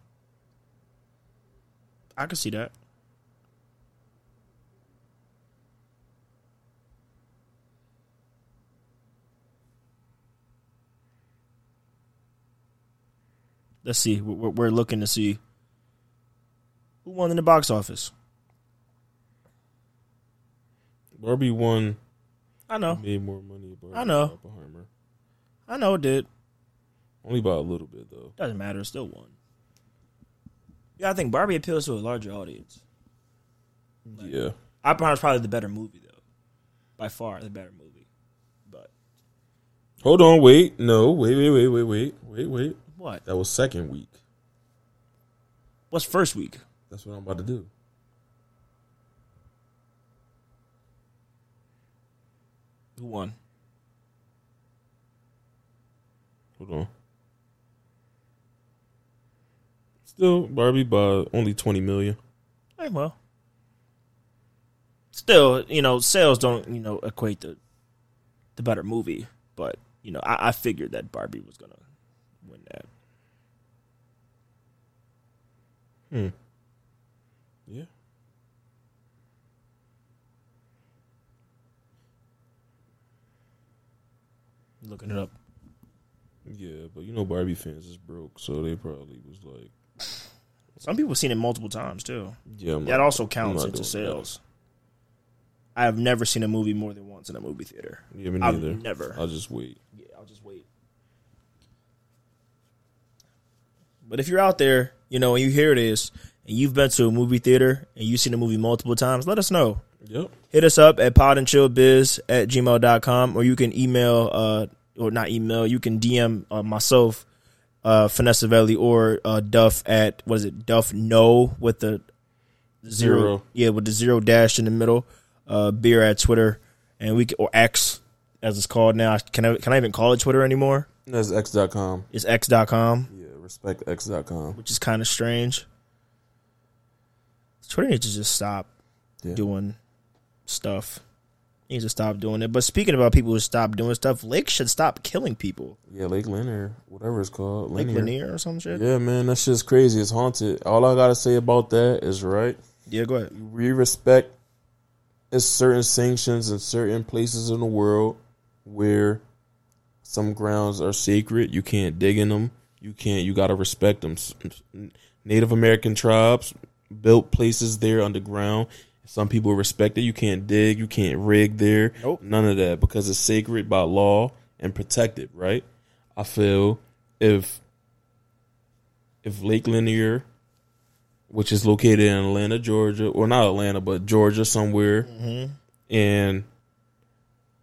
I can see that. let's see. We're, we're looking to see who won in the box office. Barbie won. I know. Made more money. Barbie I know. Oppenheimer. I know it did. Only by a little bit, though. Doesn't matter. It still won. Yeah, I think Barbie appeals to a larger audience. Like, yeah. Oppenheimer's probably the better movie, though. By far, the better movie. But. Hold on. Wait. No. Wait, wait, wait, wait, wait. Wait, wait. What? That was second week. What's first week? That's what I'm about to do. Who won? Hold on. Still, Barbie by only twenty million. Hey, well. Still, you know, sales don't, you know, equate to the better movie. But, you know, I, I figured that Barbie was going to win that. Hmm. Yeah. Looking it up. Yeah, but you know Barbie fans is broke, so they probably was like... Some people have seen it multiple times, too. Yeah, I'm That not, also counts into sales. That. I have never seen a movie more than once in a movie theater. Yeah, me neither. I've never. I'll just wait. Yeah, I'll just wait. But if you're out there, you know, and you hear this, and you've been to a movie theater, and you've seen a movie multiple times, let us know. Yep. Hit us up at podandchillbiz at gmail dot com, or you can email... Uh, Or not email. You can D M uh, myself, uh, Vanessa Velli, or uh, Duff at what is it? Duff No with the zero, zero. Yeah, with the zero dash in the middle. Uh, beer at Twitter, and we can, or X as it's called now. Can I can I even call it Twitter anymore? No, it's X dot com. It's X dot com. Yeah, respect X dot com, which is kind of strange. Twitter needs to just stop yeah. doing stuff. Needs to stop doing it. But speaking about people who stop doing stuff, Lake should stop killing people. Yeah, Lake Lanier, whatever it's called. Lanier. Lake Lanier or some shit? Yeah, man, that shit's crazy. It's haunted. All I got to say about that is, right? Yeah, go ahead. We respect it's certain sanctions in certain places in the world where some grounds are sacred. You can't dig in them. You can't. You got to respect them. Native American tribes built places there underground. Some people respect it. You can't dig. You can't rig there. Nope. None of that because it's sacred by law and protected, right? I feel if if Lake Lanier, which is located in Atlanta, Georgia, or not Atlanta, but Georgia somewhere, mm-hmm. and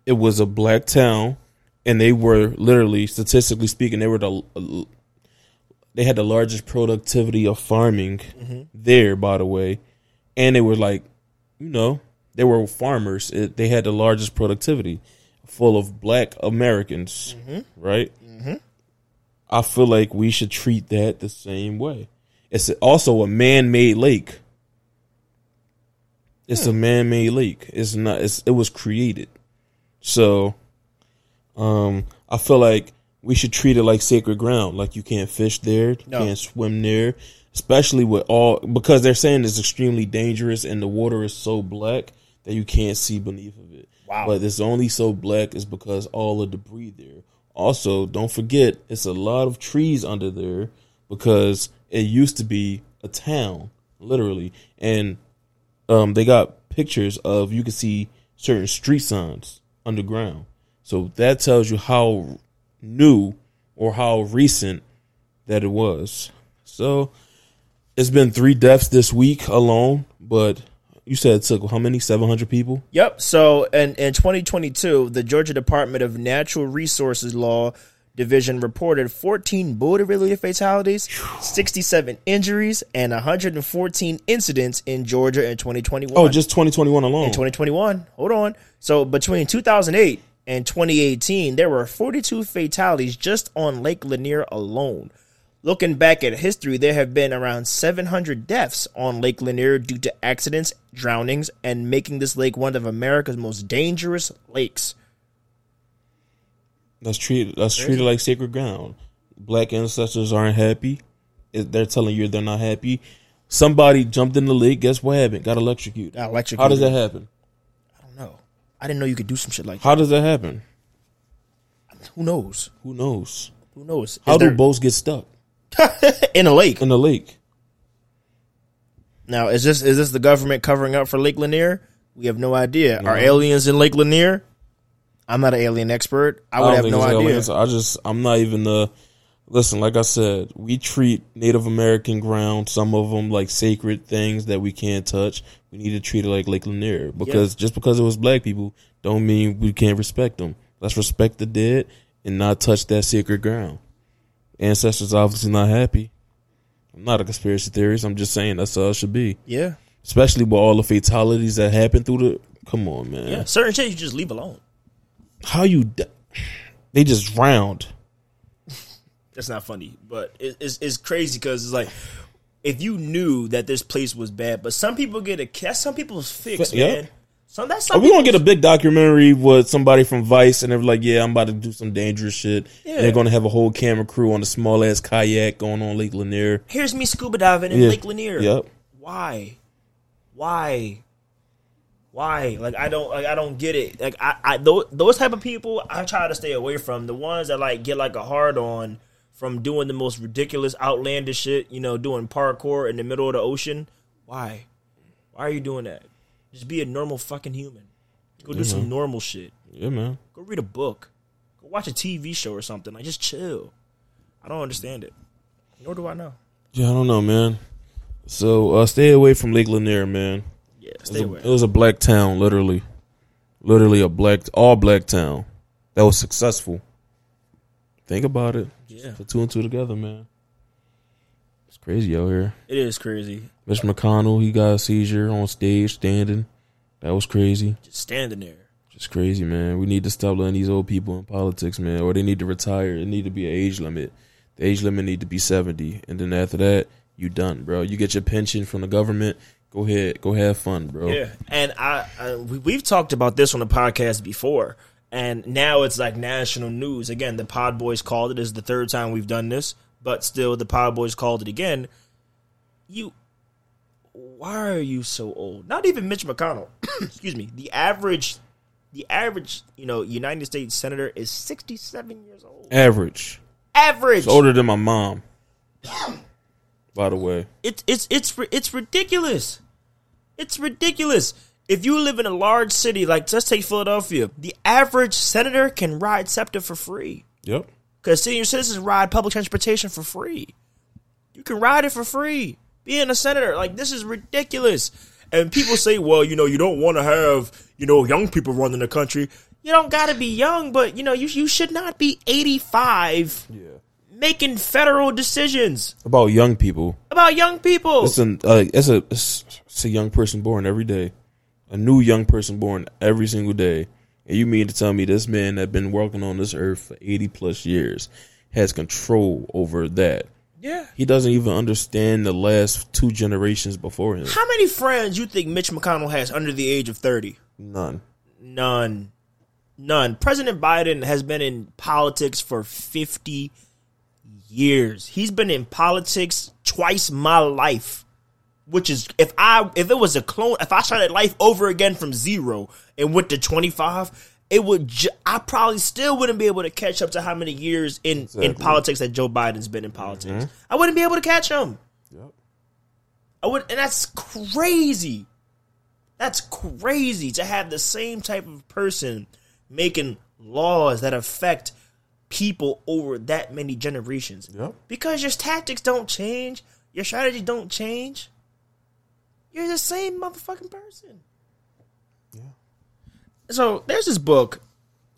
it was a black town, and they were literally, statistically speaking, they were the they had the largest productivity of farming mm-hmm. there, by the way, and they were like, you know, they were farmers. It, they had the largest productivity full of black Americans, mm-hmm. right? Mm-hmm. I feel like we should treat that the same way. It's also a man-made lake. It's hmm. a man-made lake. It's not. It's, it was created. So um, I feel like we should treat it like sacred ground. Like you can't fish there. You no. can't swim there. Especially with all, because they're saying it's extremely dangerous and the water is so black that you can't see beneath of it. Wow. But it's only so black is because all the debris there. Also, don't forget, it's a lot of trees under there because it used to be a town, literally. And um, they got pictures of, you can see certain street signs underground. So that tells you how new or how recent that it was. So... It's been three deaths this week alone, but you said it took how many? seven hundred people? Yep. So in, in twenty twenty-two, the Georgia Department of Natural Resources Law Division reported fourteen boater-related fatalities, sixty-seven injuries, and one hundred fourteen incidents in Georgia in twenty twenty-one. Oh, just twenty twenty-one alone? In twenty twenty-one. Hold on. So between two thousand eight and twenty eighteen, there were forty-two fatalities just on Lake Lanier alone. Looking back at history, there have been around seven hundred deaths on Lake Lanier due to accidents, drownings, and making this lake one of America's most dangerous lakes. That's treated, that's treated like sacred ground. Black ancestors aren't happy. They're telling you they're not happy. Somebody jumped in the lake. Guess what happened? Got electrocuted. Got electrocuted. How does that happen? I don't know. I didn't know you could do some shit like How that. How does that happen? Who knows? Who knows? Who knows? How there, do boats get stuck? In a lake. In a lake. Now, is this is this the government covering up for Lake Lanier? We have no idea. No. Are aliens in Lake Lanier? I'm not an alien expert. I would I have no idea. Aliens. I just I'm not even uh listen, like I said, we treat Native American ground, some of them, like sacred things that we can't touch. We need to treat it like Lake Lanier because yeah. just because it was black people don't mean we can't respect them. Let's respect the dead and not touch that sacred ground. Ancestors obviously not happy. I'm not a conspiracy theorist. I'm just saying that's how it should be. Yeah. Especially with all the fatalities that happen through the... Come on, man. Yeah, certain shit you just leave alone. How you... Di- they just drowned. That's not funny, but it, it's, it's crazy because it's like... If you knew that this place was bad, but some people get a... That's some people's fix, yeah. man. So that's Are we going to get a big documentary with somebody from Vice and they're like, yeah, I'm about to do some dangerous shit. Yeah. And they're going to have a whole camera crew on a small-ass kayak going on Lake Lanier. Here's me scuba diving in yeah. Lake Lanier. Yep. Why? Why? Why? Like, I don't like, I don't get it. Like, I, I those, those type of people, I try to stay away from. The ones that, like, get, like, a hard-on from doing the most ridiculous, outlandish shit, you know, doing parkour in the middle of the ocean. Why? Why are you doing that? Just be a normal fucking human. Go do yeah, some man. normal shit. Yeah, man. Go read a book. Go watch a T V show or something. Like, just chill. I don't understand it. Nor do I know. Yeah, I don't know, man. So, uh, stay away from Lake Lanier, man. Yeah, stay it away. A, it was a black town, literally. Literally a black, all black town that was successful. Think about it. Yeah. Put two and two together, man. It's crazy out here. It is crazy. Mitch McConnell, he got a seizure on stage standing. That was crazy. Just standing there. Just crazy, man. We need to stop letting these old people in politics, man. Or they need to retire. It need to be an age limit. The age limit need to be seventy. And then after that, you done, bro. You get your pension from the government. Go ahead. Go have fun, bro. Yeah. And I, I we, we've talked about this on the podcast before. And now it's like national news. Again, the Pod Boys called it. This is the third time we've done this. But still, the Pod Boys called it again. You, why are you so old? Not even Mitch McConnell. Excuse me. The average, the average, you know, United States senator is sixty-seven years old. Average. Average. It's older than my mom. By the way, it's it's it's it's ridiculous. It's ridiculous. If you live in a large city, like let's take Philadelphia, the average senator can ride SEPTA for free. Yep. Because senior citizens ride public transportation for free. You can ride it for free. Being a senator, like, this is ridiculous. And people say, well, you know, you don't want to have, you know, young people running the country. You don't got to be young, but, you know, you you should not be eighty-five yeah. making federal decisions. About young people. About young people. Listen, uh, it's, a, it's a young person born every day. A new young person born every single day. And you mean to tell me this man that been working on this earth for eighty plus years has control over that? Yeah. He doesn't even understand the last two generations before him. How many friends you think Mitch McConnell has under the age of thirty? None. None. None. President Biden has been in politics for fifty years. He's been in politics twice my life. Which is, if I if it was a clone, if I started life over again from zero and went to twenty-five, it would ju- I probably still wouldn't be able to catch up to how many years in, exactly. in politics that Joe Biden's been in politics. Mm-hmm. I wouldn't be able to catch him. Yep. I would, and that's crazy. That's crazy to have the same type of person making laws that affect people over that many generations. Yep. Because your tactics don't change, your strategy don't change. You're the same motherfucking person. Yeah. So there's this book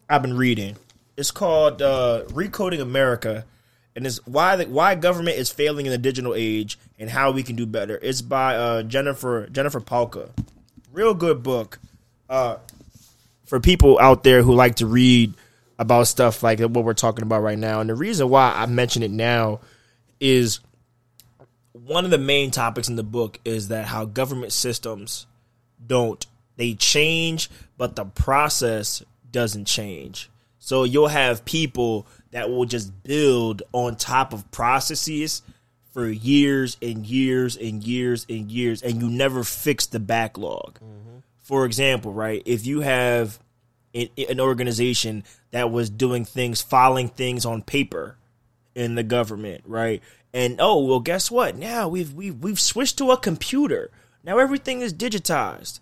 I've been reading. It's called uh, Recoding America, and it's why the, why government is failing in the digital age and how we can do better. It's by uh, Jennifer Jennifer Palka. Real good book uh, for people out there who like to read about stuff like what we're talking about right now. And the reason why I mention it now is. One of the main topics in the book is that how government systems don't, they change, but the process doesn't change. So you'll have people that will just build on top of processes for years and years and years and years, and you never fix the backlog. Mm-hmm. For example, right, if you have an, an organization that was doing things, filing things on paper in the government, right, And oh, well, guess what? Now we've we've we've switched to a computer. Now everything is digitized.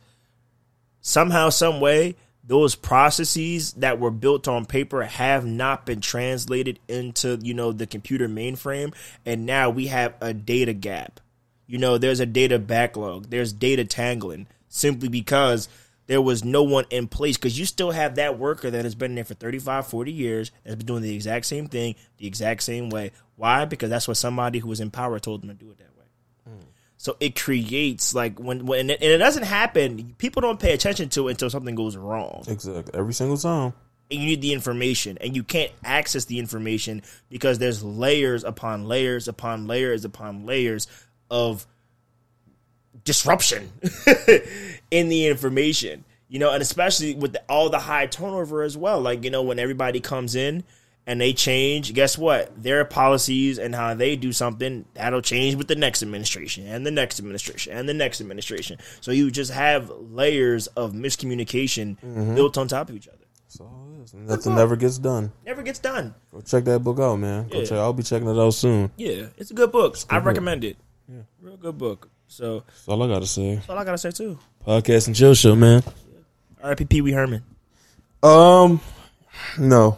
Somehow, some way, those processes that were built on paper have not been translated into, you know, the computer mainframe. And now we have a data gap. You know, there's a data backlog. There's data tangling simply because there was no one in place, because you still have that worker that has been there for thirty-five, forty years that's been doing the exact same thing, the exact same way. Why? Because that's what somebody who was in power told them to do it that way. Mm. So it creates, like, when, when and it doesn't happen, people don't pay attention to it until something goes wrong. Exactly. Every single time. And you need the information, and you can't access the information because there's layers upon layers upon layers upon layers of disruption in the information, you know, and especially with the, all the high turnover as well. Like, you know, when everybody comes in and they change, guess what? Their policies and how they do something, that'll change with the next administration and the next administration and the next administration. So you just have layers of miscommunication mm-hmm. built on top of each other. So nothing never gets done. Never gets done. Go check that book out, man. Go yeah. check. I'll be checking it out soon. Yeah, it's a good book. A good I book. recommend it. Yeah. Real good book. So that's all I gotta say. That's all I gotta say too. Podcast and Chill Show, man. R I P Pee Wee Herman. Um, no.